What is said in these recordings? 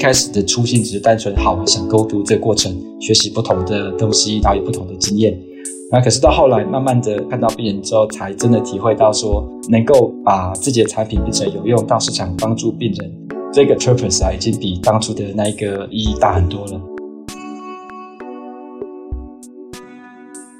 一开始的初心只是单纯好想go through这个过程，学习不同的东西，然后有不同的经验。那可是到后来慢慢的看到病人之后，才真的体会到说能够把自己的产品变成有用到市场帮助病人，这个 purpose 已经比当初的那一个意义大很多了。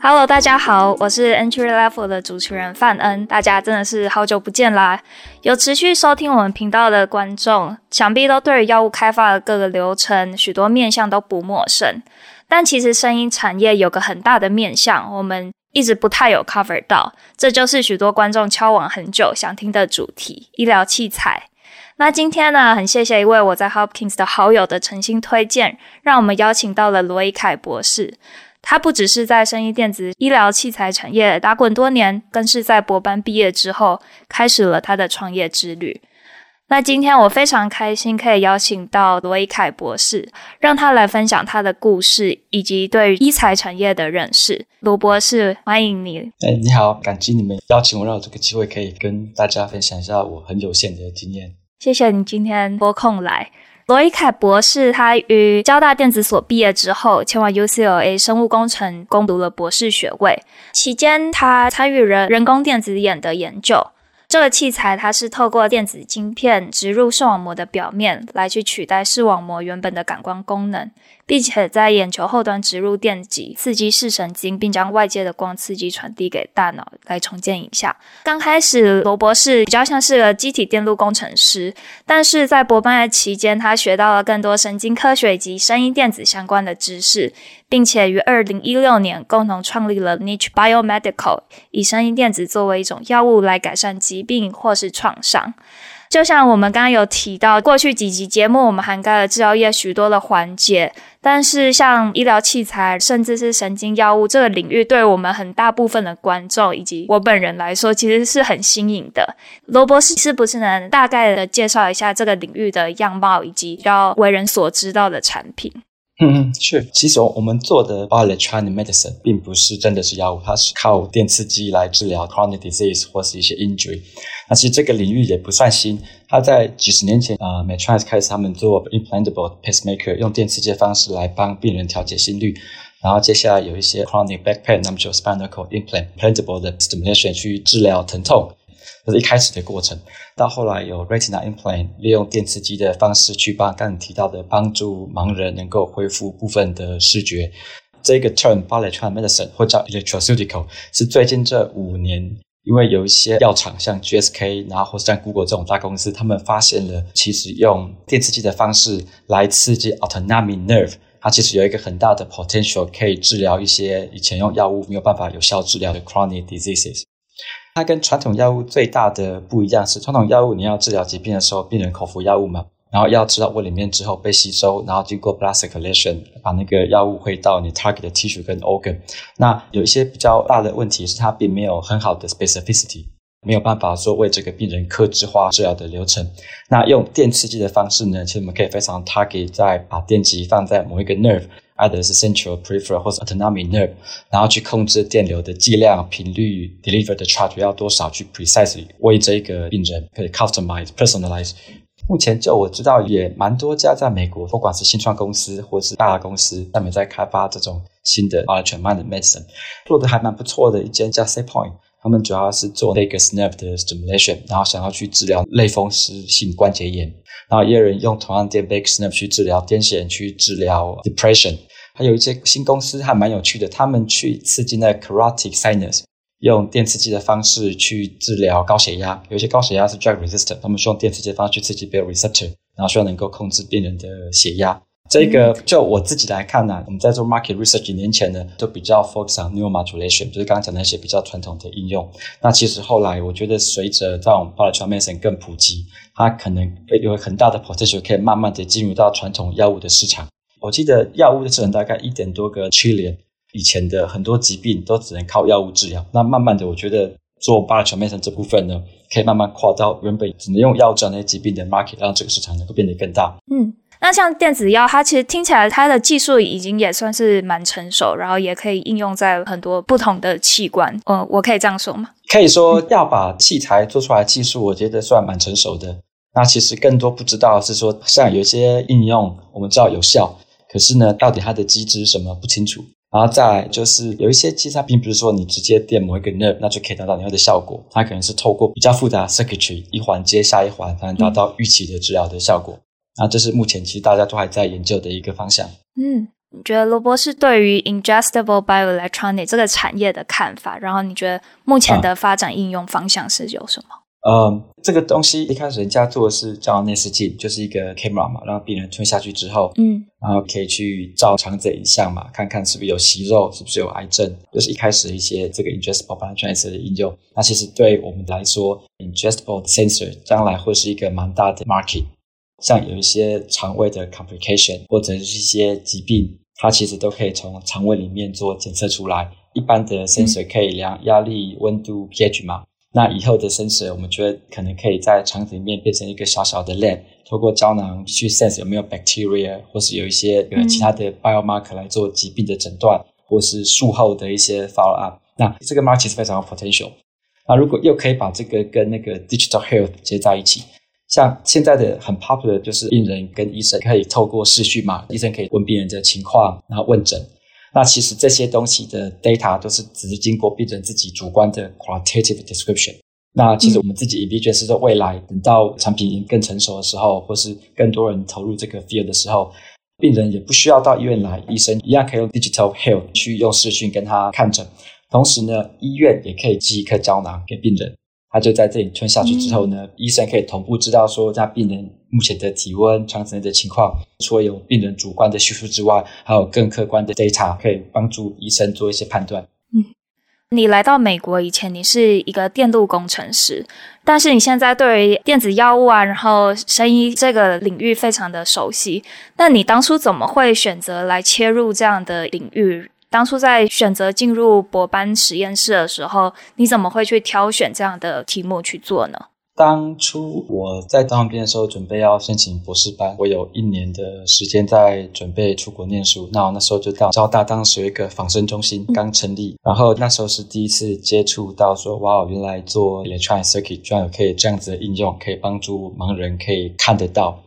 Hello 大家好，我是 Entry Level 的主持人范恩，大家真的是好久不见啦。有持续收听我们频道的观众想必都对于药物开发的各个流程许多面向都不陌生，但其实声音产业有个很大的面向，我们一直不太有 cover 到，这就是许多观众敲碗很久想听的主题，医疗器材。那今天呢，很谢谢一位我在 Hopkins 的好友的诚心推荐，让我们邀请到了罗以凯博士。他不只是在生医电子医疗器材产业打滚多年，更是在博班毕业之后开始了他的创业之旅。那今天我非常开心可以邀请到罗以凯博士，让他来分享他的故事以及对于医材产业的认识。罗博士，欢迎你。你好，感激你们邀请我，让我这个机会可以跟大家分享一下我很有限的经验。谢谢你今天拨空来。罗以凯博士他于交大电子所毕业之后，前往 UCLA 生物工程攻读了博士学位，期间他参与了人工电子眼的研究。这个器材它是透过电子晶片植入视网膜的表面来去取代视网膜原本的感光功能，并且在眼球后端植入电极刺激视神经，并将外界的光刺激传递给大脑来重建影像。刚开始罗博士比较像是个机体电路工程师，但是在博班的期间他学到了更多神经科学以及声音电子相关的知识，并且于2016年共同创立了 Niche Biomedical， 以声音电子作为一种药物来改善疾病或是创伤。就像我们刚刚有提到，过去几集节目我们涵盖了制药业许多的环节，但是像医疗器材甚至是神经药物这个领域，对我们很大部分的观众以及我本人来说其实是很新颖的。罗博士是不是能大概的介绍一下这个领域的样貌以及比较为人所知道的产品？是。其实我们做的 Bioelectronic Medicine 并不是真的是药物，它是靠电刺激来治疗 chronic disease 或是一些 injury。 但是这个领域也不算新，它在几十年前Medtronic 开始他们做 implantable pacemaker， 用电刺激的方式来帮病人调节心率。然后接下来有一些 chronic back pain， 那么就 spinal cord implantable 的 stimulation 去治疗疼痛，这是一开始的过程。到后来有 retina implant， 利用电刺激的方式去帮刚才提到的帮助盲人能够恢复部分的视觉。这个 term Bioelectronic Medicine 或叫 electroceutical 是最近这5年，因为有一些药厂像 GSK 然后或像 Google 这种大公司，他们发现了其实用电刺激的方式来刺激 autonomic nerve， 它其实有一个很大的 potential 可以治疗一些以前用药物没有办法有效治疗的 chronic diseases。它跟传统药物最大的不一样是，传统药物你要治疗疾病的时候，病人口服药物嘛，然后药吃到胃里面之后被吸收，然后经过 blood circulation 把那个药物会到你 target 的 tissue 跟 organ。 那有一些比较大的问题是它并没有很好的 specificity， 没有办法说为这个病人客制化治疗的流程。那用电刺激的方式呢，其实我们可以非常 target 在把电极放在某一个 nerve，它的是 central peripheral 或是 autonomic nerve， 然后去控制电流的剂量、频率 ，deliver 的 charge 要多少，去 precisely 为这个病人可以 customize、personalize。目前就我知道也蛮多家在美国，不管是新创公司或是大公司，他们在开发这种新的 Bioelectronic Medicine， 做的还蛮不错的一间叫 SetPoint， 他们主要是做 vagus nerve 的 stimulation， 然后想要去治疗类风湿性关节炎，然后也有人用同样的 vagus nerve 去治疗癫痫、去治疗 depression。还有一些新公司还蛮有趣的，他们去刺激那 carotid sinus， 用电刺激的方式去治疗高血压。有一些高血压是 drug resistant， 他们是用电刺激的方式去刺激 baroreceptor， 然后希望能够控制病人的血压。这个就我自己来看呢，我们在做 market research 几年前呢，都比较 focus on neuromodulation， 就是刚刚讲的一些比较传统的应用。那其实后来我觉得随着这种 Bioelectronic Medicine 更普及，它可能有很大的 potential 可以慢慢的进入到传统药物的市场。我记得药物的市场大概1.多个 trillion， 以前的很多疾病都只能靠药物治疗。那慢慢的我觉得做 Bioelectronic Medicine 这部分呢，可以慢慢跨到原本只能用药物治疗那些疾病的 market， 让这个市场能够变得更大。那像电子药它其实听起来它的技术已经也算是蛮成熟，然后也可以应用在很多不同的器官。我可以这样说吗？可以说要把器材做出来技术我觉得算蛮成熟的。那其实更多不知道是说，像有些应用我们知道有效，可是呢到底它的机制是什么不清楚。然后再来就是有一些其实它并不是说你直接电某一个 nerve 那就可以达到你要的效果，它可能是透过比较复杂的 circuitry 一环接下一环才能达到预期的治疗的效果。那这是目前其实大家都还在研究的一个方向。嗯，你觉得罗博士对于 ingestible bioelectronic 这个产业的看法，然后你觉得目前的发展应用方向是有什么？这个东西一开始人家做的是叫内视镜，就是一个 camera 嘛，让病人吞下去之后，然后可以去照肠子影像嘛，看看是不是有息肉，是不是有癌症，就是一开始一些这个 ingestible bioelectronics 的应用。那其实对我们来说 ingestible sensor 将来会是一个蛮大的 market， 像有一些肠胃的 complication 或者是一些疾病，它其实都可以从肠胃里面做检测出来。一般的 sensor 可以量压力、温度、pH 嘛，那以后的sensor我们觉得可能可以在肠子里面变成一个小小的 lab， 透过胶囊去 sense 有没有 bacteria 或是有一些其他的 biomarker 来做疾病的诊断或是术后的一些 follow up。 那这个 market 是非常有 potential。 那如果又可以把这个跟那个 digital health 接在一起，像现在的很 popular 就是病人跟医生可以透过视讯嘛，医生可以问病人的情况然后问诊。那其实这些东西的 data 都是只是经过病人自己主观的 qualitative description。 那其实我们自己 envision 是说，未来等到产品更成熟的时候，或是更多人投入这个 field 的时候，病人也不需要到医院来，医生一样可以用 digital health 去用视讯跟他看诊，同时呢医院也可以寄一颗胶囊给病人，他就在这里吞下去之后呢，医生可以同步知道说那病人目前的体温、肠子内的情况，除了有病人主观的叙述之外，还有更客观的 data 可以帮助医生做一些判断。你来到美国以前你是一个电路工程师，但是你现在对于电子药物啊然后生医这个领域非常的熟悉，那你当初怎么会选择来切入这样的领域？当初在选择进入博班实验室的时候，你怎么会去挑选这样的题目去做呢？当初我在当兵的时候准备要申请博士班，我有1年的时间在准备出国念书。那我那时候就到交大，当时有一个仿生中心刚成立，然后那时候是第一次接触到说，哇，原来做 electronic circuit 居然可以这样子的应用，可以帮助盲人可以看得到。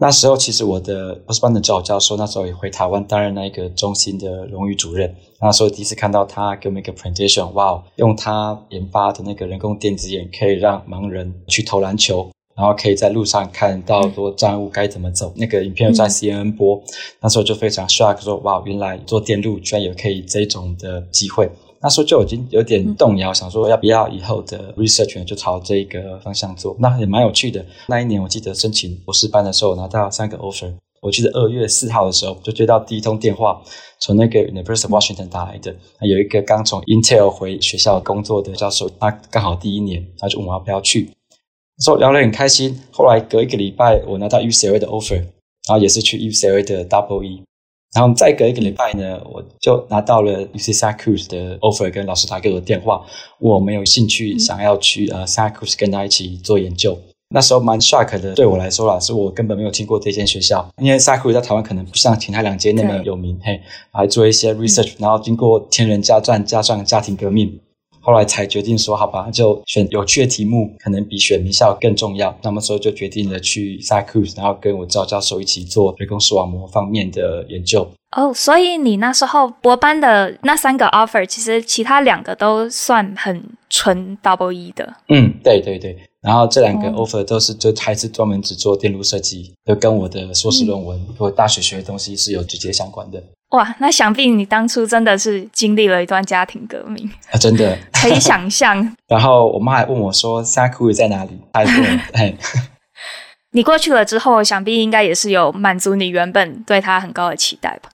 那时候其实我的博士班的指导教授那时候也回台湾担任那一个中心的荣誉主任，那时候第一次看到他给我们一个 presentation， 哇，用他研发的那个人工电子眼可以让盲人去投篮球，然后可以在路上看到多障碍物该怎么走，那个影片又在 CNN 播，那时候就非常 shock 说，哇，原来做电路居然也可以这种的机会。那时候就已经有点动摇，想说要不要以后的 research 就朝这个方向做。那也蛮有趣的，那一年我记得申请博士班的时候拿到3个 offer， 我记得2月4号的时候就接到第一通电话，从那个 University of Washington 打来的，有一个刚从 Intel 回学校工作的教授，他刚好第1年，他就问我要不要去，说聊得很开心。后来隔一个礼拜我拿到 UCLA 的 offer， 然后也是去 UCLA 的 Double E，然后再隔一个礼拜呢，我就拿到了 UC Santa Cruz 的 offer， 跟老师打给我的电话，我没有兴趣想要去Santa Cruz 跟他一起做研究。那时候蛮 shock 的，对我来说啦，是我根本没有听过这间学校，因为 Santa Cruz 在台湾可能不像前台两街那么有名，嘿，还做一些 research， 然后经过天人交战加上家庭革命，后来才决定说好吧，就选有趣的题目可能比选名校更重要。那么时候就决定了去 Santa Cruz， 然后跟我指导教授一起做人工视网膜方面的研究。所以你那时候博班的那3个 offer， 其实其他2个都算很纯 double E 的。对对对。然后这2个 offer 都是就还是专门只做电路设计，就跟我的硕士论文和大学学的东西是有直接相关的。哇，那想必你当初真的是经历了一段家庭革命啊，真的可以想象。然后我妈还问我说 Santa Cruz 在哪里，还问你过去了之后，想必应该也是有满足你原本对他很高的期待吧？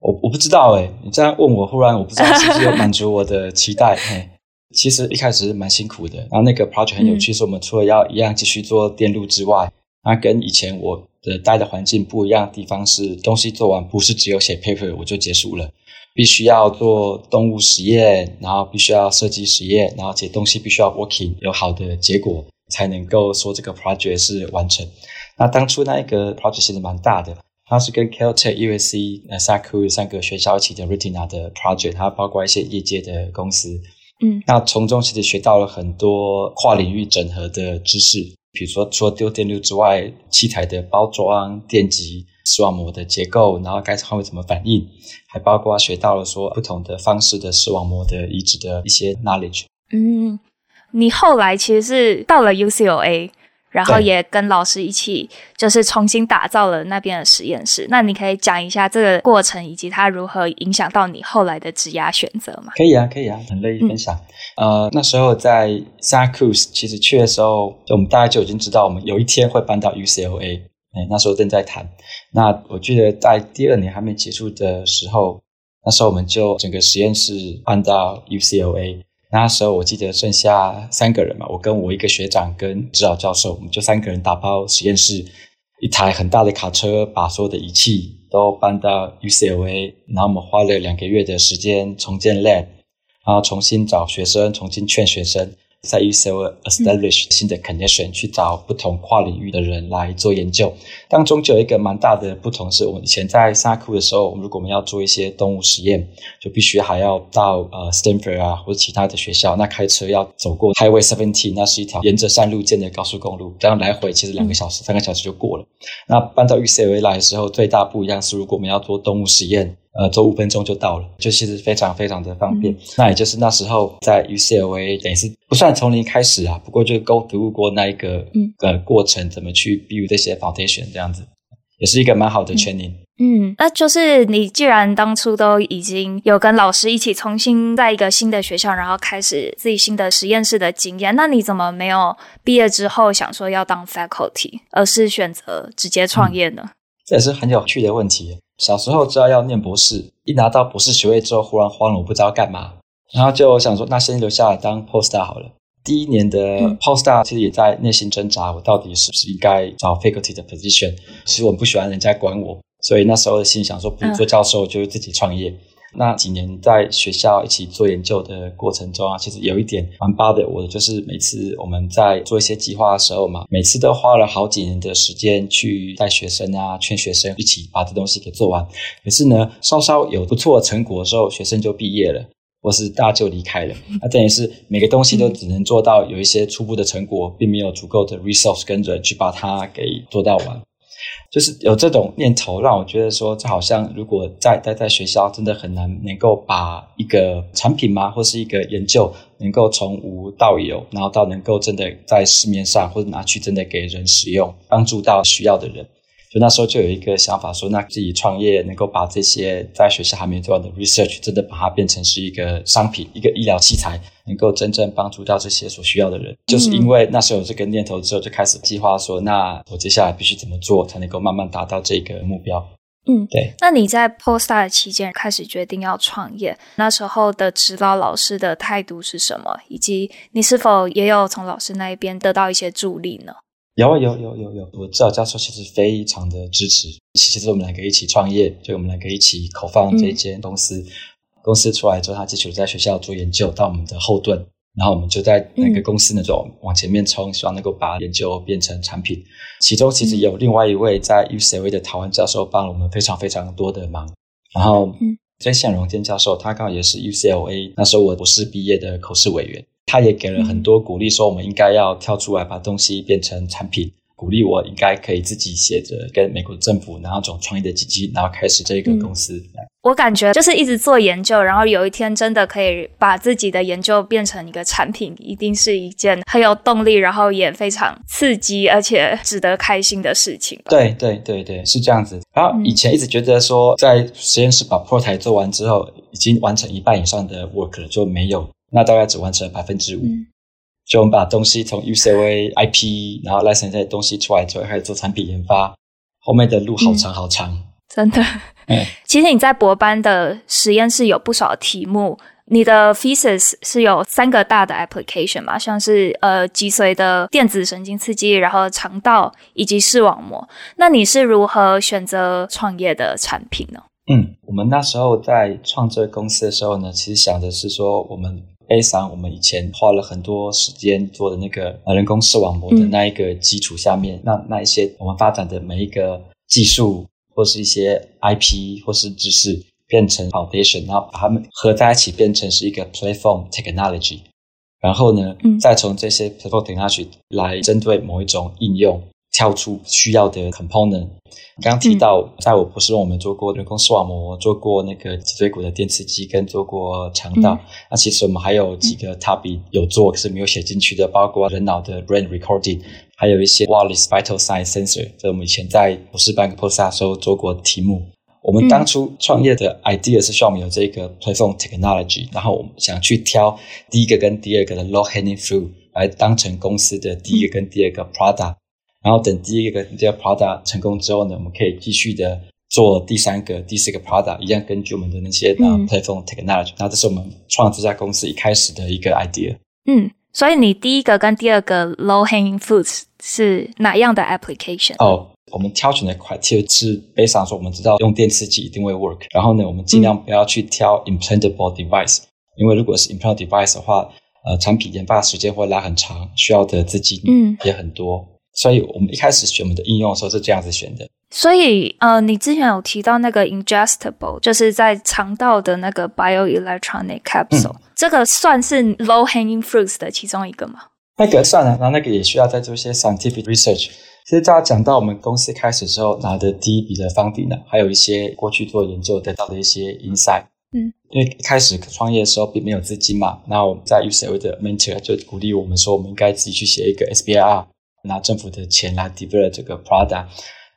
我不知道耶，你这样问我，忽然我不知道是不是有满足我的期待。其实一开始蛮辛苦的，然后那个 project 很有趣，是我们除了要一样继续做电路之外，那跟以前我待的环境不一样的地方是，东西做完不是只有写 paper 我就结束了，必须要做动物实验，然后必须要设计实验，然后这些东西必须要 working 有好的结果才能够说这个 project 是完成。那当初那一个 project 其实蛮大的，它是跟 Caltech、USC、Santa Cruz 3个学校一起的 Retina 的 project， 它包括一些业界的公司。那从中其实学到了很多跨领域整合的知识，比如说除了丢电路之外，器材的包装、电极、视网膜的结构，然后该它会怎么反应，还包括学到了说不同的方式的视网膜的移植的一些 knowledge。 嗯，你后来其实是到了 UCLA， 然后也跟老师一起就是重新打造了那边的实验室，那你可以讲一下这个过程以及它如何影响到你后来的职业选择吗？可以啊，可以啊，很乐意分享。那时候在 Santa Cruz 其实去的时候，我们大概就已经知道我们有一天会搬到 UCLA，那时候正在谈。那我记得在第二年还没结束的时候，那时候我们就整个实验室搬到 UCLA， 那时候我记得剩下3个人嘛，我跟我一个学长跟指导教授，我们就3个人打包实验室，一台很大的卡车把所有的仪器都搬到 UCLA， 然后我们花了2个月的时间重建 lab， 然后重新找学生，重新劝学生在 UCLA establish 新的 connection，去找不同跨领域的人来做研究。当中就有一个蛮大的不同是，我们以前在萨库的时候，如果我们要做一些动物实验，就必须还要到Stanford 啊或者其他的学校，那开车要走过 Highway 17， 那是一条沿着山路建的高速公路，这样来回其实2个小时、3个小时就过了。那搬到 UCLA 来的时候，最大不一样是如果我们要做动物实验，走5分钟就到了，就其实非常非常的方便。那也就是那时候在 UCLA 等于是不算从零开始啊，不过就 go through 过那一个过程，怎么去 build 这些 foundation， 这样子也是一个蛮好的 training。 那就是你既然当初都已经有跟老师一起重新在一个新的学校，然后开始自己新的实验室的经验，那你怎么没有毕业之后想说要当 faculty， 而是选择直接创业呢？这也是很有趣的问题。小时候知道要念博士，一拿到博士学位之后忽然慌了，我不知道干嘛，然后就想说那先留下来当 postdoc 好了。第一年的 postdoc 其实也在内心挣扎，我到底是不是应该找 faculty 的 position， 其实我不喜欢人家管我，所以那时候的心想说不如做教授，就是自己创业。那几年在学校一起做研究的过程中啊，其实有一点蛮bother我的，就是每次我们在做一些计划的时候嘛，每次都花了好几年的时间去带学生啊，劝学生一起把这东西给做完。可是呢，稍稍有不错的成果的时候，学生就毕业了，或是大家就离开了。那等于是每个东西都只能做到有一些初步的成果，并没有足够的 resource 跟人去把它给做到完。就是有这种念头让我觉得说，这好像如果再待在学校，真的很难能够把一个产品嘛，或是一个研究能够从无到有，然后到能够真的在市面上或者拿去真的给人使用，帮助到需要的人。就那时候就有一个想法说，那自己创业能够把这些在学校还没做完的 research 真的把它变成是一个商品，一个医疗器材，能够真正帮助到这些所需要的人。就是因为那时候有这个念头之后，就开始计划说，那我接下来必须怎么做才能够慢慢达到这个目标。对。那你在 postdoc 的期间开始决定要创业，那时候的指导老师的态度是什么，以及你是否也有从老师那一边得到一些助力呢？有，我指导教授其实非常的支持。其实我们两个一起创业，就我们两个一起co-found这间公司。公司出来之后，他继续在学校做研究，到我们的后盾，然后我们就在那个公司呢就往前面冲，希望能够把研究变成产品。其中其实有另外一位在 UCLA 的台湾教授帮了我们非常非常多的忙。然后曾宪荣兼教授，他刚好也是 UCLA 那时候我博士毕业的口试委员。他也给了很多鼓励，说我们应该要跳出来把东西变成产品，鼓励我应该可以自己写着跟美国政府拿那种创业的基金，然后开始这个公司。我感觉就是一直做研究，然后有一天真的可以把自己的研究变成一个产品，一定是一件很有动力，然后也非常刺激而且值得开心的事情吧。对，是这样子。然后以前一直觉得说，在实验室把 prototype 做完之后，已经完成一半以上的 work 了，就没有，那大概只完成了 5%。 就我们把东西从 UCLA IP 然后 license 这些东西出来之后，开始做产品研发，后面的路好长好长。真的。其实你在博班的实验室有不少题目，你的 thesis 是有3个大的 application 嘛，像是脊髓的电子神经刺激，然后肠道以及视网膜。那你是如何选择创业的产品呢？我们那时候在创这个公司的时候呢，其实想的是说，我们我们以前花了很多时间做的那个人工视网膜的那一个基础下面，那一些我们发展的每一个技术或是一些 IP 或是知识变成 foundation， 然后把它们合在一起变成是一个 platform technology。然后呢，再从这些 platform technology 来针对某一种应用跳出需要的 component。 刚刚提到在我博士论文我们做过人工视网膜，做过那个脊椎骨的电刺激，跟做过肠道。那其实我们还有几个 topic 有做可是没有写进去的，包括人脑的 brain recording， 还有一些 wireless vital sign sensor， 这我们以前在博士班跟 postdoc 的时候做过题目。我们当初创业的 idea 是希望我们有这个 platform technology， 然后我们想去挑第一个跟第二个的 low hanging fruit 来当成公司的第一个跟第二个 product，然后等第一个跟第二个 product 成功之后呢，我们可以继续的做第三个第四个 product， 一样根据我们的那些platform technology。 那这是我们创这家公司一开始的一个 idea。 所以你第一个跟第二个 low hanging fruits 是哪样的 application？ 我们挑选的 criteria 是 based on 说我们知道用电刺激一定会 work， 然后呢我们尽量不要去挑 implantable device， 因为如果是 implantable device 的话产品研发时间会拉很长，需要的资金也很多。所以我们一开始选我们的应用的时候是这样子选的。所以你之前有提到那个 ingestible， 就是在肠道的那个 bioelectronic capsule，这个算是 low hanging fruits 的其中一个吗？那个算了，那个也需要再做一些 scientific research。 其实大家讲到我们公司开始之后拿的第一笔的 funding， 还有一些过去做研究得到的一些 insight。因为一开始创业的时候并没有资金嘛，那我们在 UCLA 的 mentor 就鼓励我们说我们应该自己去写一个 SBIR，拿政府的钱来 develop 这个 product。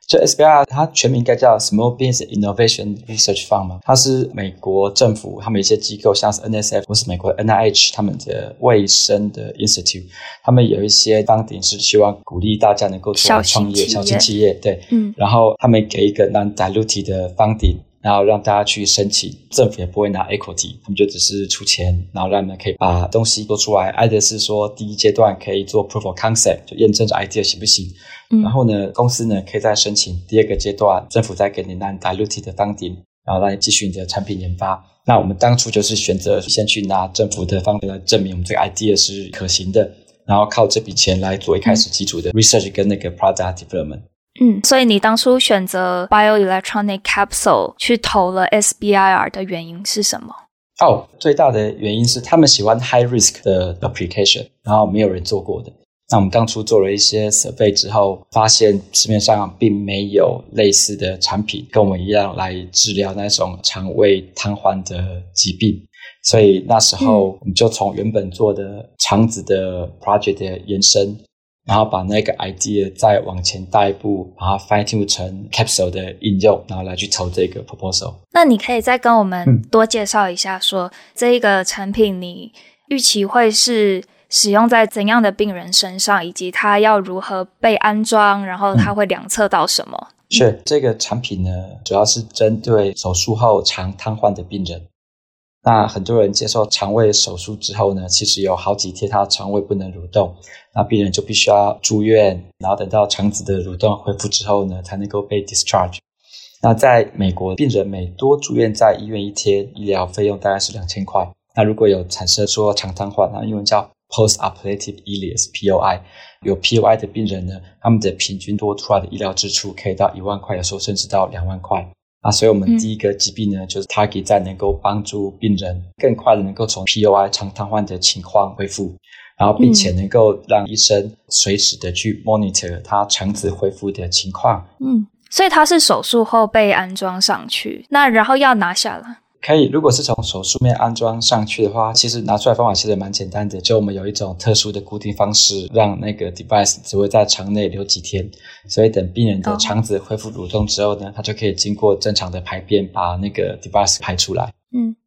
这 SBIR 它全名应该叫 Small Business Innovation Research Fund 嘛，它是美国政府他们一些机构像是 NSF 或是美国 NIH 他们的卫生的 institute， 他们有一些 funding 是希望鼓励大家能够做创业小型企业，对，然后他们给一个 non-dilutive 的 funding， 然后让大家去申请，政府也不会拿 equity， 他们就只是出钱，然后让他们可以把东西做出来。爱的是说第一阶段可以做 proof of concept， 就验证这 idea 行不行，然后呢公司呢可以再申请第二个阶段，政府再给你 non-dilutive 的 funding， 然后让你继续你的产品研发。那我们当初就是选择先去拿政府的 funding 来证明我们这个 idea 是可行的，然后靠这笔钱来做一开始基础的 research 跟那个 product development。所以你当初选择 bioelectronic capsule 去投了 SBIR 的原因是什么？最大的原因是他们喜欢 high risk 的 application， 然后没有人做过的。那我们当初做了一些 survey 之后，发现市面上并没有类似的产品跟我们一样来治疗那种肠胃瘫痪的疾病。所以那时候我们就从原本做的肠子的 project 的延伸，然后把那个 idea 再往前带一步，把它 fine tune 成 capsule 的应用，然后来去投这个 proposal。 那你可以再跟我们多介绍一下说，这个产品你预期会是使用在怎样的病人身上，以及它要如何被安装，然后它会量测到什么？是，这个产品呢主要是针对手术后肠瘫痪的病人。那很多人接受肠胃手术之后呢，其实有好几天他肠胃不能蠕动，那病人就必须要住院，然后等到肠子的蠕动恢复之后呢，才能够被 discharge。 那在美国，病人每多住院在医院一天，医疗费用大概是2000块。那如果有产生说肠瘫痪，那英文叫 post-operative ileus POI， 有 POI 的病人呢，他们的平均多出来的医疗支出可以到1万块，有时候甚至到2万块。那所以我们第一个疾病呢，就是 target 在能够帮助病人更快的能够从 POI 肠瘫痪的情况恢复，然后并且能够让医生随时的去 monitor 他肠子恢复的情况。所以他是手术后被安装上去，那然后要拿下来。可以，如果是从手术面安装上去的话，其实拿出来方法其实蛮简单的，就我们有一种特殊的固定方式，让那个 device 只会在肠内留几天，所以等病人的肠子恢复蠕动之后呢，它就可以经过正常的排便把那个 device 排出来。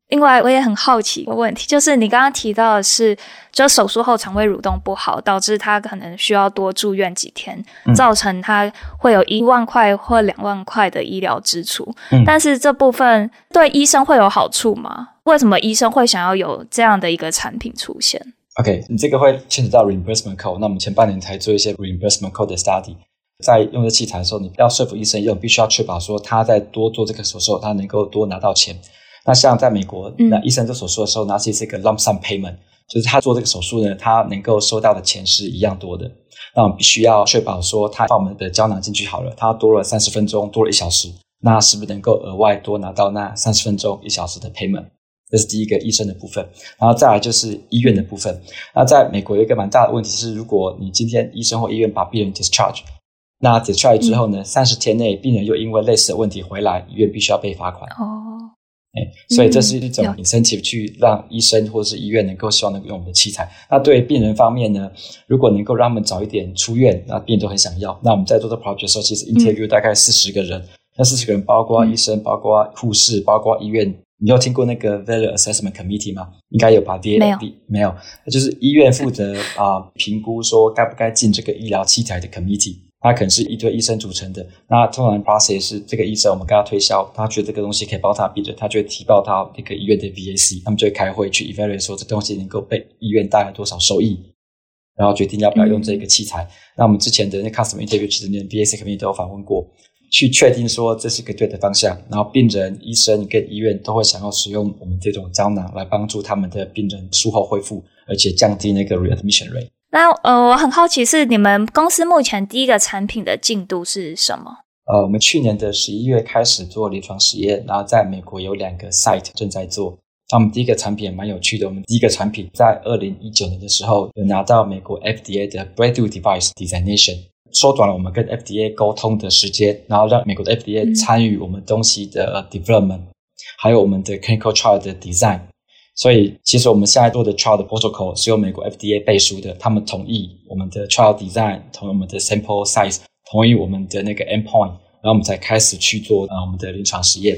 另外我也很好奇一个问题，就是你刚刚提到的是就手术后肠胃蠕动不好，导致他可能需要多住院几天，造成他会有1万块或2万块的医疗支出。但是这部分对医生会有好处吗？为什么医生会想要有这样的一个产品出现？ OK， 你这个会牵扯到 reimbursement code， 那我们前半年才做一些 reimbursement code 的 study。 在用这器材的时候，你要说服医生用，必须要确保说他在多做这个手术他能够多拿到钱。那像在美国，那医生做手术的时候，那是一个 lump sum payment， 就是他做这个手术呢，他能够收到的钱是一样多的。那我们必须要确保说，他放我们的胶囊进去好了，他多了30分钟，多了1小时，那是不是能够额外多拿到那30分钟1小时的 payment？这是第一个医生的部分，然后再来就是医院的部分。那在美国有一个蛮大的问题是，如果你今天医生或医院把病人 discharge， 那 discharge 之后呢，30天内病人又因为类似的问题回来，医院必须要被罚款。哦，所以这是一种 incentive 去让医生或是医院能够希望能够用我们的器材。那对于病人方面呢，如果能够让他们早一点出院，那病人都很想要。那我们在做这 project 的时候，其实 interview 大概40个人，那40个人包括医生，包括护士，包括医院。你有听过那个 Value Assessment Committee 吗？应该有吧？没有，就是医院负责评估说该不该进这个医疗器材的 committee， 它可能是一堆医生组成的。那通常 process 是这个医生我们跟他推销，他觉得这个东西可以帮他避诊，他就会提报到那个医院的 VAC， 他们就会开会去 evaluate 说这东西能够被医院带来多少收益，然后决定要不要用这个器材。那我们之前的那 customer interview 其实连 VAC committee 都有访问过，去确定说这是一个对的方向，然后病人、医生跟医院都会想要使用我们这种胶囊来帮助他们的病人术后恢复，而且降低那个 readmission rate。 那我很好奇是你们公司目前第一个产品的进度是什么？我们去年的11月开始做临床实验，然后在美国有2个 site 正在做。那我们第一个产品也蛮有趣的，我们第一个产品在2019年的时候有拿到美国 FDA 的 Breakthrough Device Designation，缩短了我们跟 FDA 沟通的时间，然后让美国的 FDA 参与我们东西的 development， 还有我们的 clinical trial 的 design。 所以其实我们下一步的 trial 的 protocol 是由美国 FDA 背书的，他们同意我们的 trial design， 同意我们的 sample size， 同意我们的那个 endpoint， 然后我们才开始去做我们的临床实验。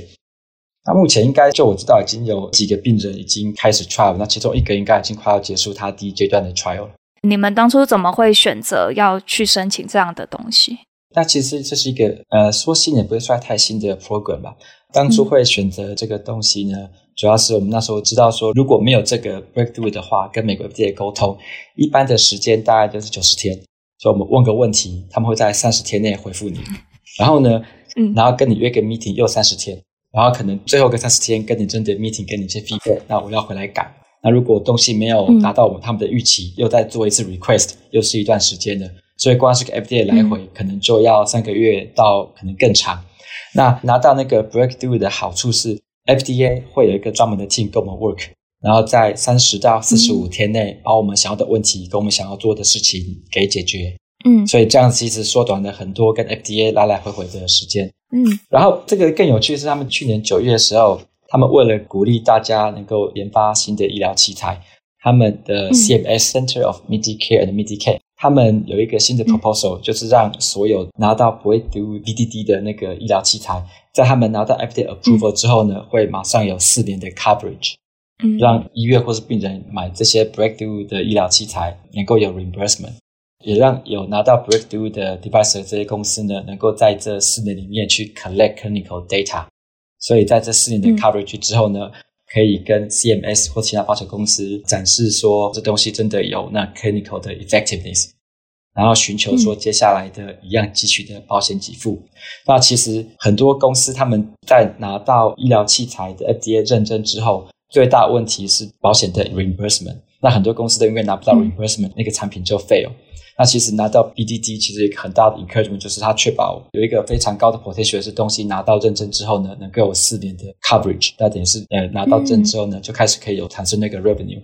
那目前应该就我知道已经有几个病人已经开始 trial， 那其中一个应该已经快要结束他第一阶段的 trial 了。你们当初怎么会选择要去申请这样的东西？那其实这是一个说新也不会算太新的 program 吧。当初会选择这个东西呢，主要是我们那时候知道说，如果没有这个 breakthrough 的话，跟美国 FDA 沟通一般的时间大概就是90天，所以我们问个问题他们会在30天内回复你，然后呢然后跟你约个 meeting 又30天，然后可能最后个30天跟你真的 meeting 跟你去 feedback， 那我要回来改。那如果东西没有达到我们他们的预期，又再做一次 request， 又是一段时间的，所以光是个 FDA 来回可能就要3个月到可能更长。那拿到那个 breakthrough 的好处是 FDA 会有一个专门的 team 跟我们 work， 然后在30到45天内把我们想要的问题跟我们想要做的事情给解决。所以这样其实缩短了很多跟 FDA 来来回回的时间。然后这个更有趣是他们去年9月的时候，他们为了鼓励大家能够研发新的医疗器材，他们的 CMS Center of Medicare and Medicaid， 他们有一个新的 proposal， 就是让所有拿到 Breakthrough BDD 的那个医疗器材，在他们拿到 FDA approval 之后呢，会马上有4年的 coverage， 让医院或是病人买这些 Breakthrough 的医疗器材能够有 reimbursement， 也让有拿到 Breakthrough 的 device 的这些公司呢，能够在这4年里面去 collect clinical data，所以在这4年的 coverage 之后呢，可以跟 CMS 或其他保险公司展示说这东西真的有那 clinical 的 effectiveness， 然后寻求说接下来的一样继续的保险给付。那其实很多公司他们在拿到医疗器材的 FDA 认证之后，最大问题是保险的 reimbursement， 那很多公司都因为拿不到 reimbursement， 那个产品就 fail。那其实拿到 BDD 其实有一个很大的 encouragement， 就是它确保有一个非常高的 potential 是东西拿到认证之后呢，能够有4年的 coverage， 那等于是拿到证之后呢，就开始可以有产生那个 revenue。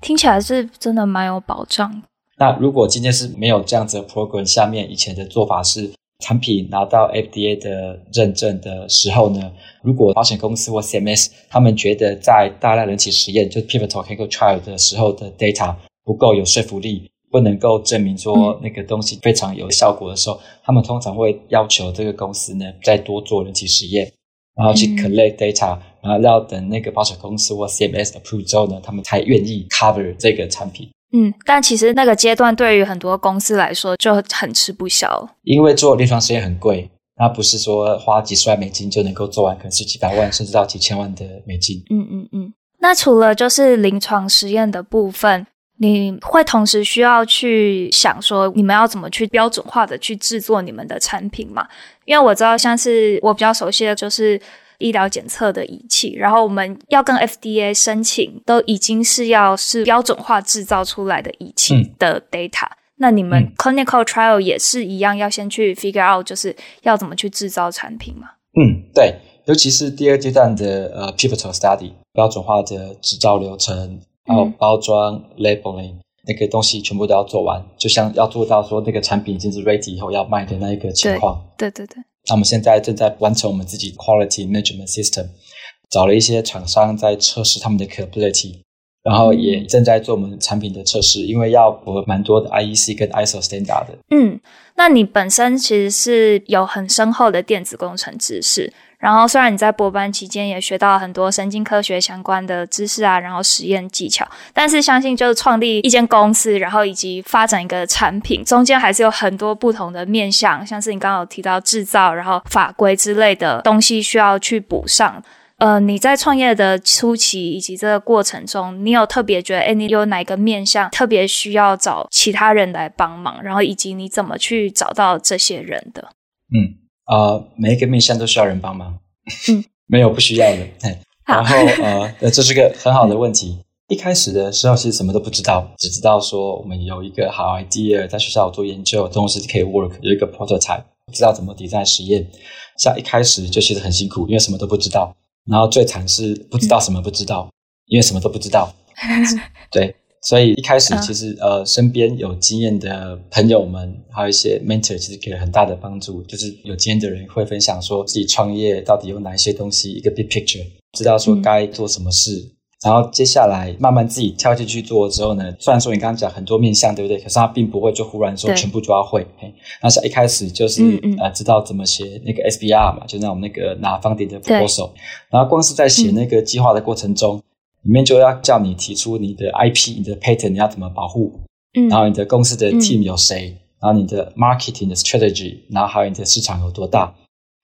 听起来是真的蛮有保障。那如果今天是没有这样子的 program， 下面以前的做法是产品拿到 FDA 的认证的时候呢，如果保险公司或 CMS 他们觉得在大量人体实验，就 pivotal clinical trial 的时候的 data 不够有说服力，不能够证明说那个东西非常有效果的时候，他们通常会要求这个公司呢再多做人体实验，然后去 collect data， 然后要等那个保险公司或 CMS approve 之后呢，他们才愿意 cover 这个产品。但其实那个阶段对于很多公司来说就很吃不消，因为做临床实验很贵，那不是说花几十万美金就能够做完，可能是几百万甚至到几千万的美金。那除了就是临床实验的部分，你会同时需要去想说你们要怎么去标准化的去制作你们的产品吗？因为我知道像是我比较熟悉的就是医疗检测的仪器，然后我们要跟 FDA 申请都已经是要是标准化制造出来的仪器的 data，那你们 clinical trial 也是一样要先去 figure out 就是要怎么去制造产品吗？对，尤其是第二阶段的pivotal study 标准化的执照流程，还有包装 labeling 那个东西全部都要做完，就像要做到说那个产品已经是 ready 以后要卖的那一个情况。对对对。那我们现在正在完成我们自己 quality management system， 找了一些厂商在测试他们的 capability， 然后也正在做我们产品的测试，因为要符合蛮多的 IEC 跟 ISO standard 的。嗯，那你本身其实是有很深厚的电子工程知识，然后虽然你在博班期间也学到很多神经科学相关的知识啊，然后实验技巧，但是相信就是创立一间公司然后以及发展一个产品中间还是有很多不同的面向，像是你刚刚有提到制造然后法规之类的东西需要去补上。你在创业的初期以及这个过程中，你有特别觉得你有哪个面向特别需要找其他人来帮忙，然后以及你怎么去找到这些人的？每一个面向都需要人帮忙，没有不需要的。然后这是个很好的问题。一开始的时候其实什么都不知道，只知道说我们有一个好 idea， 在学校有做研究，东西可以 work， 有一个 prototype， 不知道怎么 design 实验。像一开始就其实很辛苦，因为什么都不知道。然后最惨是不知道什么不知道，因为什么都不知道。对，所以一开始其实身边有经验的朋友们还有一些 mentor 其实给了很大的帮助，就是有经验的人会分享说自己创业到底有哪一些东西，一个 big picture， 知道说该做什么事，然后接下来慢慢自己跳进去做之后呢，虽然说你刚刚讲很多面向对不对，可是他并不会就忽然说全部就要会。那像一开始就是知道怎么写那个 SBR 嘛，就是我们那个拿方点的 proposal， 然后光是在写那个计划的过程中，里面就要叫你提出你的 IP， 你的 patent 你要怎么保护，然后你的公司的 team 有谁，然后你的 marketing 的 strategy， 然后还有你的市场有多大，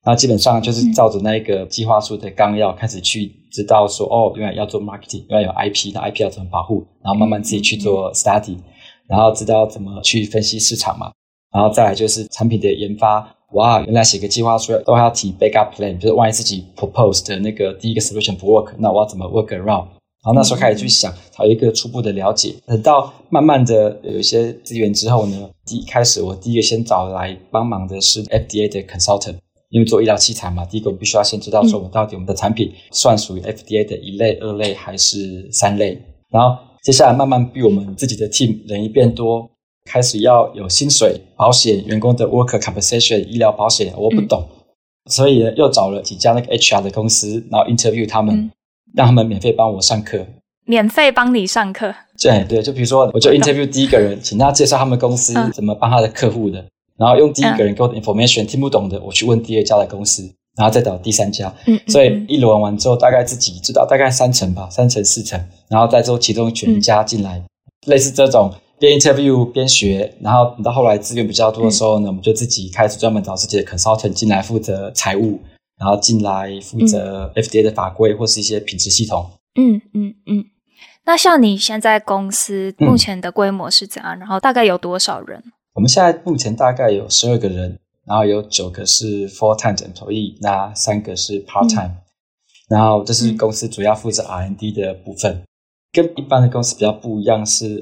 然后基本上就是照着那个计划书的纲要开始去知道说原来要做 marketing， 原来有 IP， 那 IP 要怎么保护，然后慢慢自己去做 study， 然后知道怎么去分析市场嘛，然后再来就是产品的研发。哇，原来写个计划书都要提 backup plan， 就是万一自己 propose 的那个第一个 solution 不 work， 那我要怎么 work around，然后那时候开始去想，找一个初步的了解。等到慢慢的有一些资源之后呢，一开始我第一个先找来帮忙的是 FDA 的 consultant， 因为做医疗器材嘛，第一个我必须要先知道说我到底我们的产品算属于 FDA 的一类、二类还是三类。然后接下来慢慢逼我们自己的 team 人一变多，开始要有薪水、保险、员工的 worker compensation、医疗保险，我不懂，所以又找了几家那个 HR 的公司，然后 interview 他们。让他们免费帮我上课。免费帮你上课？对对，就比如说我就 interview 第一个人，请他介绍他们公司怎么帮他的客户的，然后用第一个人给我的 information 听不懂的，我去问第二家的公司，然后再找第三家。所以一轮完之后大概自己知道大概3成吧，3成4成，然后再做其中选一家进来。类似这种边 interview 边学，然后到后来资源比较多的时候呢，我们就自己开始专门找自己的 consultant 进来负责财务，然后进来负责 FDA 的法规或是一些品质系统。那像你现在公司目前的规模是怎样，然后大概有多少人？我们现在目前大概有12个人，然后有9个是 full-time employee， 那3个是 part-time，然后这是公司主要负责 R&D 的部分。跟一般的公司比较不一样是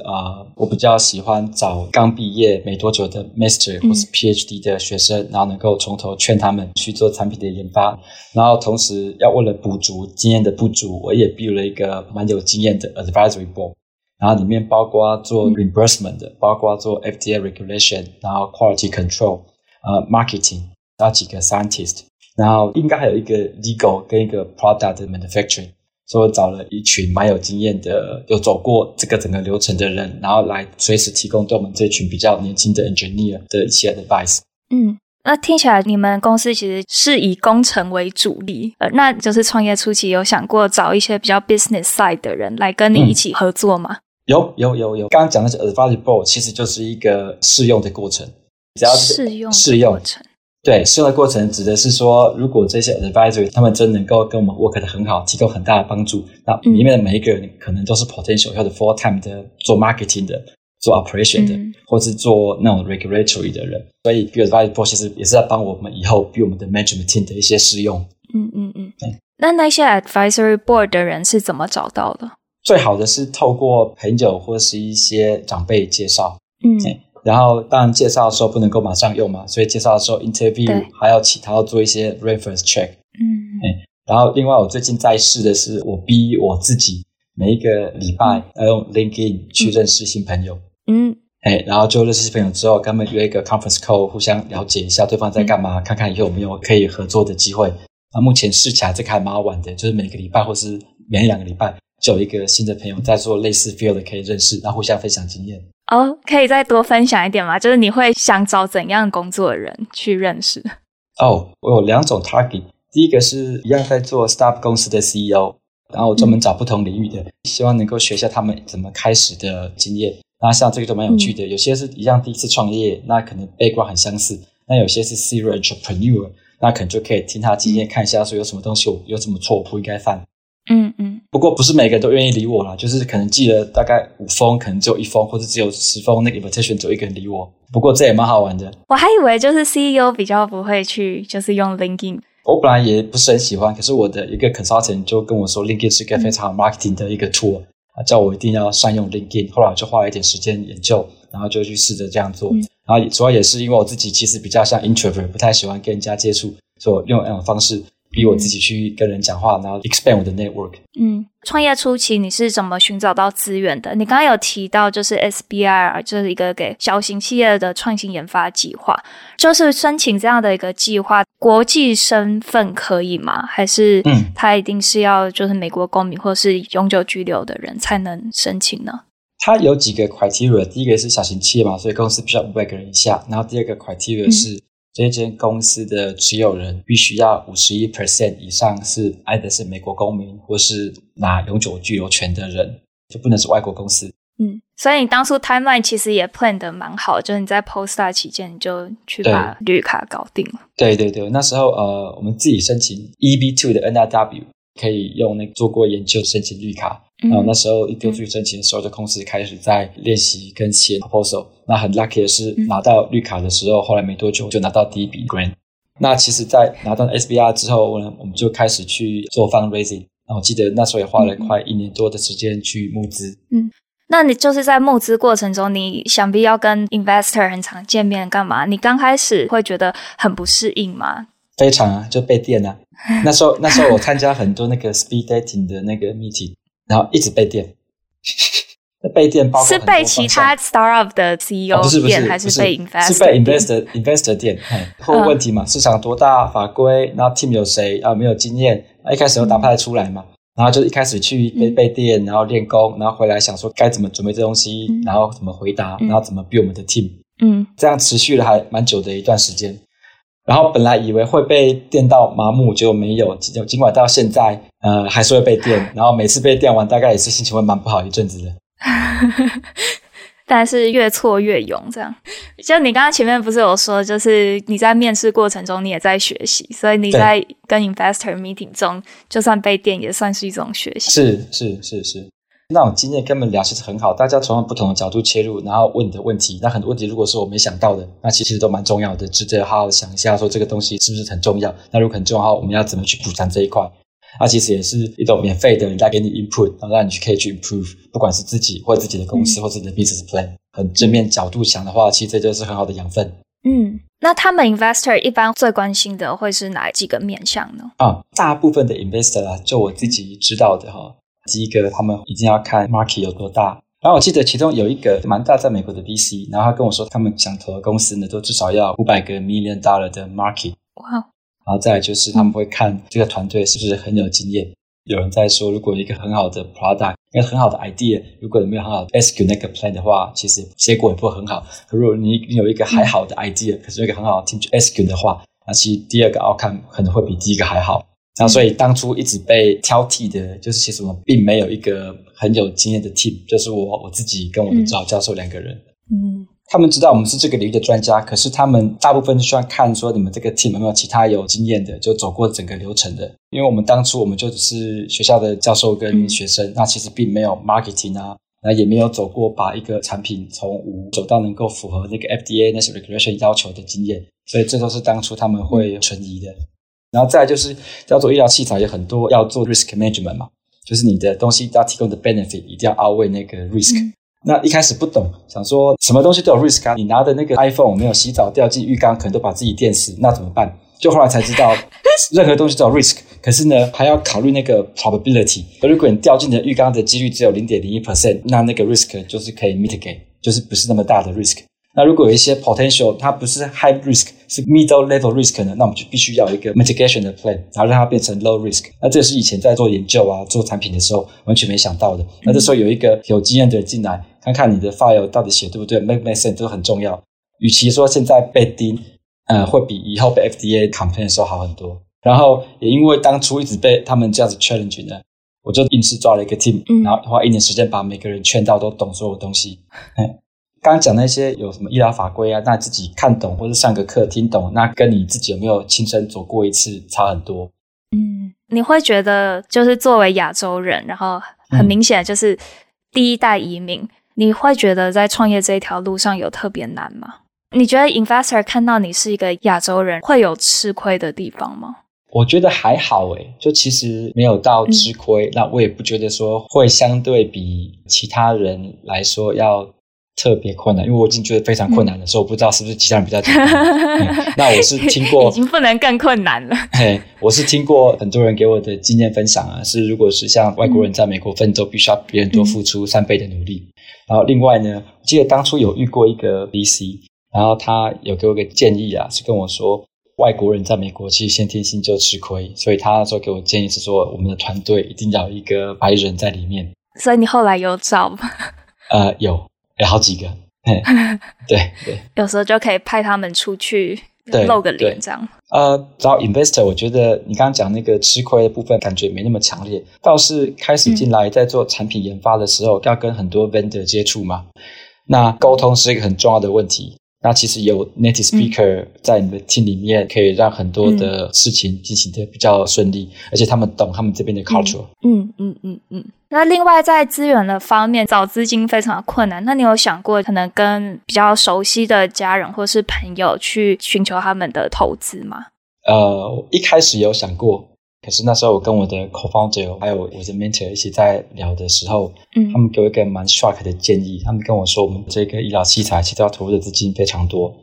我比较喜欢找刚毕业没多久的 Master 或是 PhD 的学生，然后能够从头劝他们去做产品的研发，然后同时要为了补足经验的不足，我也build了一个蛮有经验的 Advisory Board， 然后里面包括做 Reimbursement 的，包括做 FDA Regulation， 然后 Quality Control， Marketing， 然后几个 Scientist， 然后应该还有一个 Legal 跟一个 Product 的 Manufacturing，所以我找了一群蛮有经验的，有走过这个整个流程的人，然后来随时提供对我们这群比较年轻的 engineer 的一些 advice。那听起来你们公司其实是以工程为主力，那就是创业初期有想过找一些比较 business side 的人来跟你一起合作吗？有。刚刚讲的是 advisory board， 其实就是一个试用的过程，只要是试用的过程。对，试用的过程指的是说，如果这些 advisory 他们真能够跟我们 work 得很好，提供很大的帮助，那里面的每一个人可能都是 potential 或者 full time 的，做 marketing 的，做 operation 的，或是做那种 regulatory 的人。所以 advisory board 其实也是在帮我们以后比我们的 management team 的一些试用。那些 advisory board 的人是怎么找到的？最好的是透过朋友或是一些长辈介绍。然后当然介绍的时候不能够马上用嘛，所以介绍的时候 interview 还要其他要做一些 reference check，然后另外我最近在试的是我逼我自己每一个礼拜要用 LinkedIn 去认识新朋友，然后就认识新朋友之后跟他们约一个 conference call 互相了解一下对方在干嘛，看看以后有没有可以合作的机会。那目前试起来这个还蛮好玩的，就是每个礼拜或是每两个礼拜就有一个新的朋友在做类似 field 的可以认识，然后互相分享经验。哦，可以再多分享一点吗？就是你会想找怎样工作的人去认识？哦，我有两种 target， 第一个是一样在做 startup 公司的 CEO， 然后我专门找不同领域的，希望能够学一下他们怎么开始的经验。那像这个就蛮有趣的，有些是一样第一次创业，那可能背景很相似，那有些是 serial entrepreneur， 那可能就可以听他经验，看一下说有什么东西我有什么错我不应该犯。不过不是每个人都愿意理我啦，就是可能寄了大概5封可能只有1封或者只有10封那个 invitation 只有一个人理我，不过这也蛮好玩的。我还以为就是 CEO 比较不会去就是用 LinkedIn， 我本来也不是很喜欢，可是我的一个 consultant 就跟我说 LinkedIn 是一个非常 marketing 的一个 tool， 叫我一定要善用 LinkedIn， 后来我就花了一点时间研究，然后就去试着这样做。然后主要也是因为我自己其实比较像 introvert， 不太喜欢跟人家接触，所以用那种方式逼我自己去跟人讲话，然后 expand 我的 network。创业初期你是怎么寻找到资源的？你刚刚有提到就是 SBIR， 就是一个给小型企业的创新研发计划，就是申请这样的一个计划，国际身份可以吗？还是它一定是要就是美国公民或是永久居留的人才能申请呢？它有几个 criteria， 第一个是小型企业嘛，所以公司必须要500个人以下，然后第二个 criteria 是这间公司的持有人必须要 51% 以上是either是美国公民或是拿永久居留权的人，就不能是外国公司。所以你当初 timeline 其实也 plan 得蛮好，就是你在 postdoc 期间你就去把绿卡搞定了。对，那时候我们自己申请 EB2 的 NRW 可以用那个做过研究申请绿卡，然后那时候一丢出去申请的时候，就公司开始在练习跟写 proposal。那很 lucky 的是拿到绿卡的时候，后来没多久就拿到第一笔 grant。那其实在拿到 SBR 之后呢，我们就开始去做 fundraising。那我记得那时候也花了快1年多的时间去募资。那你就是在募资过程中，你想必要跟 investor 很常见面干嘛？你刚开始会觉得很不适应吗？非常啊，就被电啊。那时候我参加很多那个 speed dating 的那个 meeting，然后一直被电，被电包括很多方向，是被其他 startup 的 CEO 电，还是被 investor？ 是被 investor 电。会有问题嘛？市场多大？法规？然后 team 有谁？没有经验？一开始又打不太出来嘛。然后就一开始去被电，然后练功，然后回来想说该怎么准备这东西，然后怎么回答，然后怎么 build 我们的 team。这样持续了还蛮久的一段时间。然后本来以为会被电到麻木，结果没有，尽管到现在还是会被电，然后每次被电完大概也是心情会蛮不好一阵子的。但是越挫越勇这样。就你刚刚前面不是有说，就是你在面试过程中你也在学习，所以你在跟 investor meeting 中就算被电也算是一种学习。是。那种经验根本聊其实很好，大家从不同的角度切入，然后问你的问题，那很多问题如果是我没想到的，那其实都蛮重要的，值得好好想一下说这个东西是不是很重要，那如果很重要我们要怎么去补偿这一块。那其实也是一种免费的人家给你 input， 然后让你可以去 improve， 不管是自己或自己的公司或自己的 business plan， 很正面角度想的话，其实这就是很好的养分。那他们 investor 一般最关心的会是哪几个面向呢？大部分的 investor 就我自己知道的第一个，他们一定要看 market 有多大。然后我记得其中有一个蛮大在美国的 VC， 然后他跟我说他们想投的公司呢，都至少要$500 million 的 market。然后再来就是他们会看这个团队是不是很有经验。有人在说，如果有一个很好的 product， 一个很好的 idea， 如果你没有很好的 execute 那个 plan 的话，其实结果也不会很好。如果你有一个还好的 idea， 可是有一个很好的 team 去 execute 的话，那其实第二个 outcome 可能会比第一个还好。那所以当初一直被挑剔的就是，其实我们并没有一个很有经验的 team， 就是我自己跟我的指导教授2个人。他们知道我们是这个领域的专家，可是他们大部分就喜欢看说你们这个 team 有没有其他有经验的，就走过整个流程的。因为我们当初我们就只是学校的教授跟学生，那其实并没有 marketing 那也没有走过把一个产品从无走到能够符合那个 FDA 那些 regulation 要求的经验，所以这都是当初他们会存疑的。然后再来就是要做医疗器材，有很多要做 risk management 嘛，就是你的东西要提供的 benefit 一定要 outweigh 那个 risk。那一开始不懂，想说什么东西都有 risk 你拿的那个 iPhone 没有洗澡掉进浴缸可能都把自己电死，那怎么办？就后来才知道任何东西都有 risk， 可是呢还要考虑那个 probability， 如果你掉进的浴缸的几率只有 0.01%， 那那个 risk 就是可以 mitigate， 就是不是那么大的 risk。 那如果有一些 potential 它不是 high risk 是 middle level risk 呢，那我们就必须要有一个 mitigation 的 plan， 然后让它变成 low risk。 那这是以前在做研究啊做产品的时候完全没想到的。那这时候有一个有经验的人进来，看看你的 file 到底写对不对， make sense 都很重要。与其说现在被盯会比以后被 FDA complain 的时候好很多。然后也因为当初一直被他们这样子 challenge 呢，我就硬是抓了一个 team，然后花一年时间把每个人劝到都懂所有东西。刚讲那些有什么医疗法规啊，那自己看懂或是上个课听懂，那跟你自己有没有亲身走过一次差很多。嗯，你会觉得就是作为亚洲人，然后很明显就是第一代移民，你会觉得在创业这一条路上有特别难吗？你觉得 investor 看到你是一个亚洲人会有吃亏的地方吗？我觉得还好耶，就其实没有到吃亏，那我也不觉得说会相对比其他人来说要特别困难，因为我已经觉得非常困难了，所以我不知道是不是其他人比较简单、那我是听过已经不能更困难了我是听过很多人给我的经验分享啊，是如果是像外国人在美国奋斗必须要别人多付出3倍的努力。然后另外呢，我记得当初有遇过一个 VC，然后他有给我一个建议啊，是跟我说外国人在美国其实先天性就吃亏，所以他说给我建议是说我们的团队一定要有一个白人在里面。所以你后来有找吗？有好几个对，有时候就可以派他们出去露个脸这样。找 investor 我觉得你刚刚讲那个吃亏的部分感觉没那么强烈，倒是开始进来在做产品研发的时候，要跟很多 vendor 接触嘛，那沟通是一个很重要的问题。那其实有 native speaker 在你的 team 里面，可以让很多的事情进行的比较顺利，而且他们懂他们这边的 culture。那另外在资源的方面，找资金非常的困难，那你有想过可能跟比较熟悉的家人或是朋友去寻求他们的投资吗？我一开始有想过，可是那时候我跟我的 co-founder 还有我的 mentor 一起在聊的时候，他们给我一个蛮 shock 的建议。他们跟我说我们这个医疗器材其实要投入的资金非常多，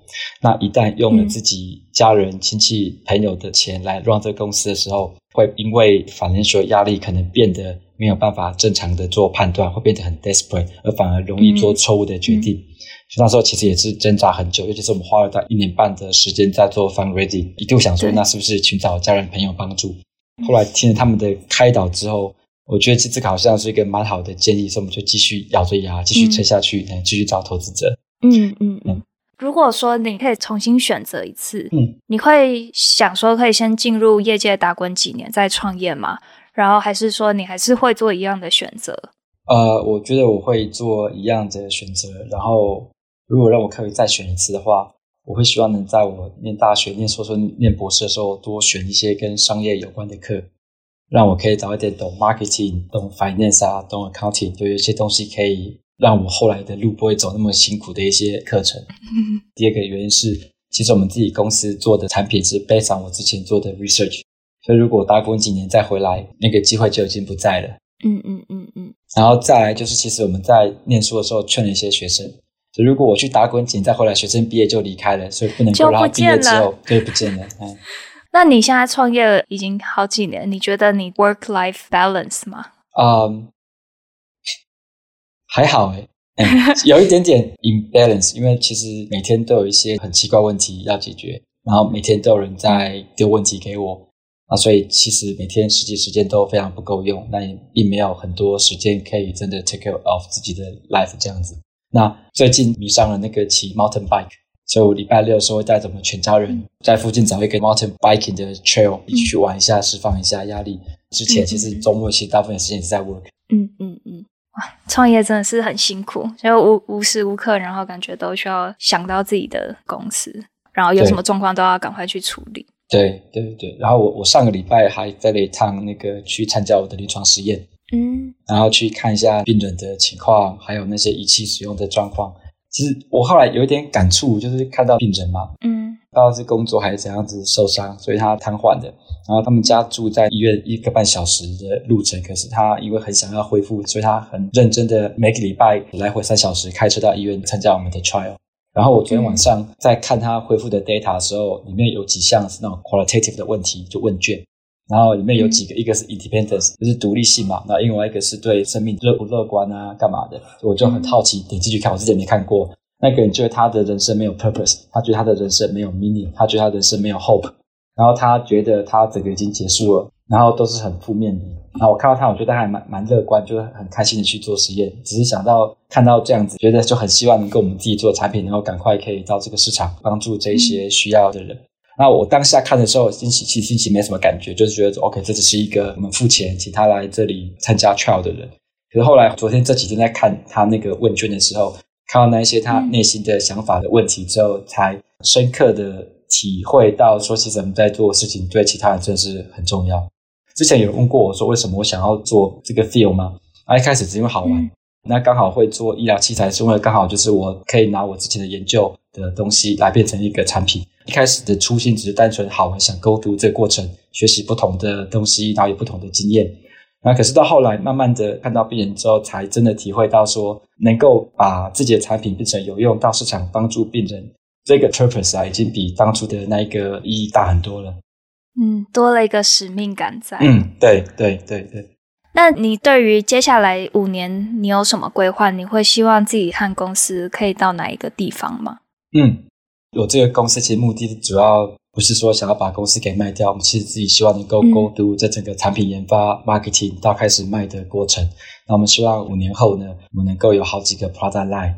那一旦用了自己家人亲戚朋友的钱来 run 这个公司的时候，会因为 financial 压力可能变得没有办法正常的做判断，会变得很 desperate， 而反而容易做错误的决定。那时候其实也是挣扎很久，尤其是我们花了大概1年半的时间在做 fundraising， 一度想说那是不是寻找家人朋友帮助。后来听了他们的开导之后，我觉得这个好像是一个蛮好的建议，所以我们就继续咬着牙继续撑下去，继续找投资者。如果说你可以重新选择一次，你会想说可以先进入业界打滚几年再创业吗？然后还是说你还是会做一样的选择？我觉得我会做一样的选择，然后如果让我可以再选一次的话，我会希望能在我念大学念硕士念博士的时候多选一些跟商业有关的课，让我可以早一点懂 marketing 懂 finance 啊懂 accounting， 就有一些东西可以让我后来的路不会走那么辛苦的一些课程。第二个原因是其实我们自己公司做的产品是 based on 我之前做的 research， 所以如果打工几年再回来，那个机会就已经不在了。然后再来就是其实我们在念书的时候劝了一些学生，所以如果我去打滚井再回来，学生毕业就离开了，所以不能够让他毕业之后就不见了。那你现在创业了已经好几年，你觉得你 work-life balance 吗？还好耶，有一点点 imbalance， 因为其实每天都有一些很奇怪问题要解决，然后每天都有人在丢问题给我，那所以其实每天实际时间都非常不够用，那也并没有很多时间可以真的 take care of 自己的 life 这样子。那最近迷上了那个骑 mountain bike， 所以我礼拜六的时候会带着我们全家人在附近找一个 mountain biking 的 trail 去玩一下，释放一下压力。之前其实周末其实大部分的时间也是在 work。哇，创业真的是很辛苦，就 无时无刻然后感觉都需要想到自己的公司，然后有什么状况都要赶快去处理。对，然后我上个礼拜还飞了一趟那个去参加我的临床实验，然后去看一下病人的情况，还有那些仪器使用的状况。其实我后来有一点感触，就是看到病人嘛，不知道是工作还是怎样子受伤，所以他瘫痪的。然后他们家住在医院1个半小时的路程，可是他因为很想要恢复，所以他很认真的每个礼拜来回3小时开车到医院参加我们的 trial。然后我昨天晚上在看他恢复的 data 的时候，里面有几项是那种 qualitative 的问题，就问卷，然后里面有几个，一个是 independence 就是独立性嘛，然后另外一个是对生命乐不乐观啊干嘛的，我就很好奇点进去看，我之前没看过。那个人觉得他的人生没有 purpose， 他觉得他的人生没有 meaning， 他觉得他的人生没有 hope， 然后他觉得他整个已经结束了，然后都是很负面的。然后我看到他，我觉得他还蛮乐观，就很开心的去做实验，只是想到看到这样子，觉得就很希望能够我们自己做的产品能够赶快可以到这个市场帮助这些需要的人。那我当下看的时候心情没什么感觉，就是觉得 OK 这只是一个我们付钱请他来这里参加 trial 的人。可是后来昨天这几天在看他那个问卷的时候，看到那一些他内心的想法的问题之后，才深刻的体会到说其实我们在做事情对其他人真的是很重要。之前有人问过我说为什么我想要做这个 field 吗？一开始只因为好玩，那刚好会做医疗器材是因为刚好就是我可以拿我之前的研究的东西来变成一个产品。一开始的初心只是单纯好玩，想go through这个过程，学习不同的东西，然后有不同的经验。那可是到后来慢慢的看到病人之后，才真的体会到说能够把自己的产品变成有用到市场帮助病人这个 purpose 已经比当初的那一个意义大很多了。多了一个使命感在。对。那你对于接下来5年你有什么规划？你会希望自己和公司可以到哪一个地方吗？我这个公司其实目的主要不是说想要把公司给卖掉，我们其实自己希望能够go through这整个产品研发 marketing 到开始卖的过程。那我们希望5年后呢，我们能够有好几个 product line，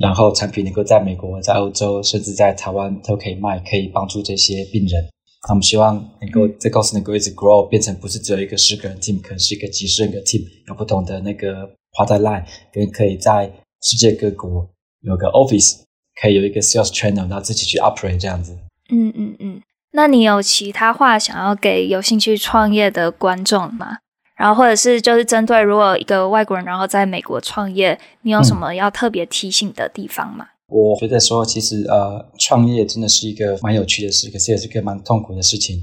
然后产品能够在美国、在欧洲甚至在台湾都可以卖，可以帮助这些病人。那我们希望能够这公司能够一直 grow， 变成不是只有一个10个人 team， 可能是一个几十人的 team， 有不同的那个 product line， 跟可以在世界各国有个 office， 可以有一个 sales channel， 然后自己去 operate 这样子。那你有其他话想要给有兴趣创业的观众吗？然后或者是就是针对如果一个外国人然后在美国创业，你有什么要特别提醒的地方吗？我觉得说其实创业真的是一个蛮有趣的事，可是也是一个蛮痛苦的事情。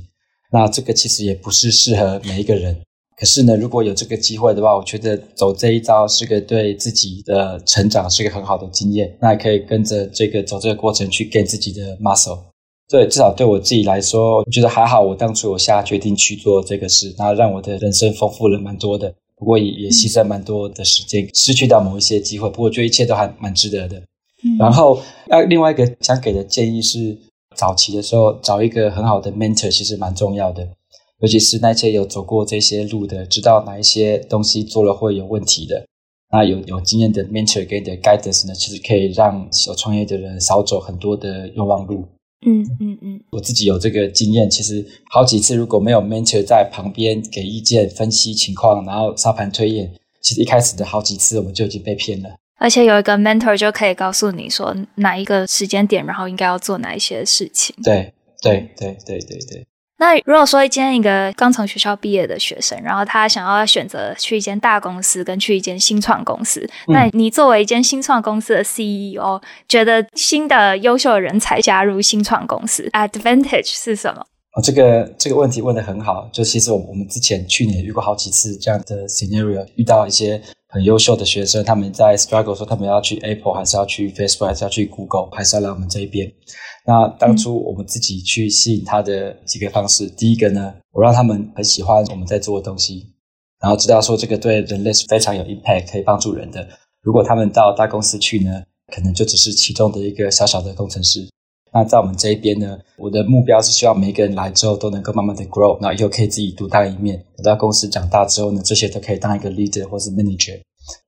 那这个其实也不是适合每一个人，可是呢如果有这个机会的话，我觉得走这一招是个对自己的成长是一个很好的经验。那也可以跟着这个走这个过程去gain自己的 muscle。对，至少对我自己来说，我觉得还好我当初我下决定去做这个事，那让我的人生丰富了蛮多的，不过也牺牲蛮多的时间，失去到某一些机会，不过我觉得一切都还蛮值得的。然后另外一个想给的建议是，早期的时候找一个很好的 mentor 其实蛮重要的，尤其是那些有走过这些路的，知道哪一些东西做了会有问题的，那有经验的 mentor 给你的 guidance 呢，其实可以让有创业的人少走很多的冤枉路。我自己有这个经验，其实好几次如果没有 mentor 在旁边给意见分析情况，然后沙盘推演，其实一开始的好几次我们就已经被骗了。而且有一个 mentor 就可以告诉你说哪一个时间点然后应该要做哪一些事情。对。那如果说今天一个刚从学校毕业的学生，然后他想要选择去一间大公司跟去一间新创公司，那你作为一间新创公司的 CEO， 觉得新的优秀的人才加入新创公司 advantage 是什么？这个问题问得很好。就其实我们之前去年遇过好几次这样的 scenario， 遇到一些很优秀的学生，他们在 struggle 说他们要去 Apple 还是要去 Facebook 还是要去 Google， 还是要来我们这一边。那当初我们自己去吸引他的几个方式，第一个呢，我让他们很喜欢我们在做的东西，然后知道说这个对人类是非常有 impact， 可以帮助人的。如果他们到大公司去呢，可能就只是其中的一个小小的工程师。那在我们这一边呢，我的目标是希望每个人来之后都能够慢慢的 grow， 然后以后可以自己独当一面，等到公司长大之后呢，这些都可以当一个 leader 或是 manager，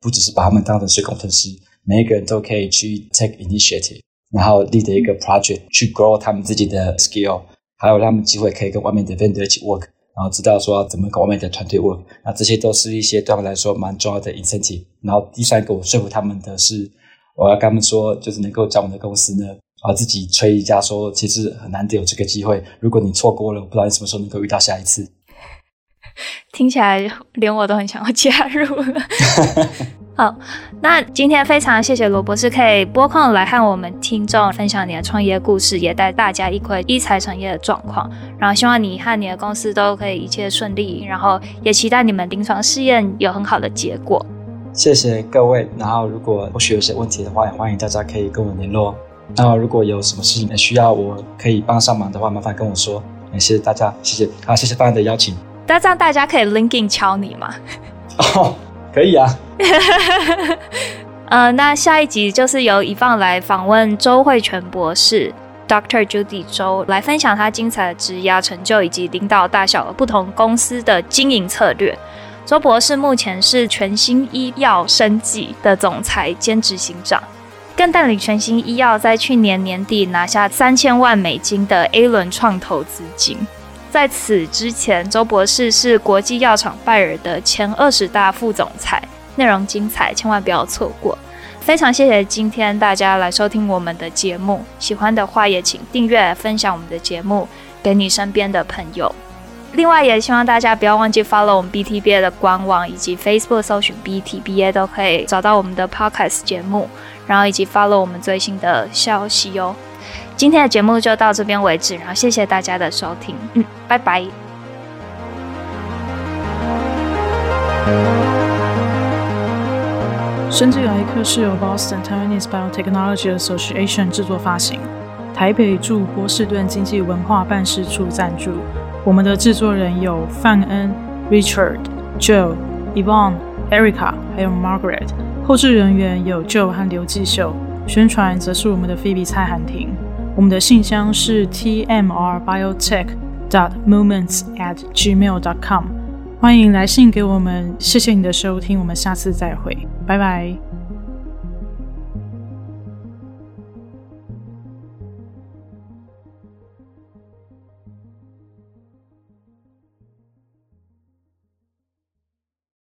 不只是把他们当成是工程师，每一个人都可以去 take initiative， 然后 lead 一个 project 去 grow 他们自己的 skill， 还有让他们机会可以跟外面的 vendor 一起 work， 然后知道说怎么跟外面的团队 work， 那这些都是一些对他们来说蛮重要的 incentive。 然后第三个我说服他们的是，我要跟他们说就是能够加我们的公司呢，自己吹一下说其实很难得有这个机会，如果你错过了，我不知道你什么时候能够遇到下一次。听起来连我都很想要加入了。好，那今天非常谢谢罗博士可以拨空来和我们听众分享你的创业故事，也带大家一窥医材产业的状况，然后希望你和你的公司都可以一切顺利，然后也期待你们临床试验有很好的结果。谢谢各位，然后如果或许有些问题的话，也欢迎大家可以跟我联络。那如果有什么事情需要我可以帮上忙的话，麻烦跟我说。谢谢大家，谢谢啊，谢谢大家的邀请。那这样大家可以 LinkedIn 敲你吗？哦，可以啊。那下一集就是由Yvonne来访问周慧全博士 Dr. Judy 周，来分享她精彩的职涯成就以及领导大小的不同公司的经营策略。周博士目前是全新医药生技的总裁兼执行长，更带领全新医药在去年年底拿下$3000万的 A 轮创投资金。在此之前，周博士是国际药厂拜耳的前20大副总裁。内容精彩，千万不要错过。非常谢谢今天大家来收听我们的节目，喜欢的话也请订阅分享我们的节目给你身边的朋友。另外也希望大家不要忘记 follow 我们 BTBA 的官网以及 Facebook 搜寻 BTBA 都可以找到我们的 podcast 节目，然后以及 follow 我们最新的消息哦。今天的节目就到这边为止，然后谢谢大家的收听，拜拜。生技来客是由 Boston Taiwanese Biotechnology Association 制作发行，台北驻波士顿经济文化办事处赞助。我们的制作人有范恩、Richard、Joe、Yvonne、Erica 还有 Margaret， 后制人员有 Joe 和刘继秀，宣传则是我们的 Phoebe 蔡涵婷。我们的信箱是 tmrbiotech.movements@gmail.com， 欢迎来信给我们，谢谢你的收听，我们下次再会，拜拜。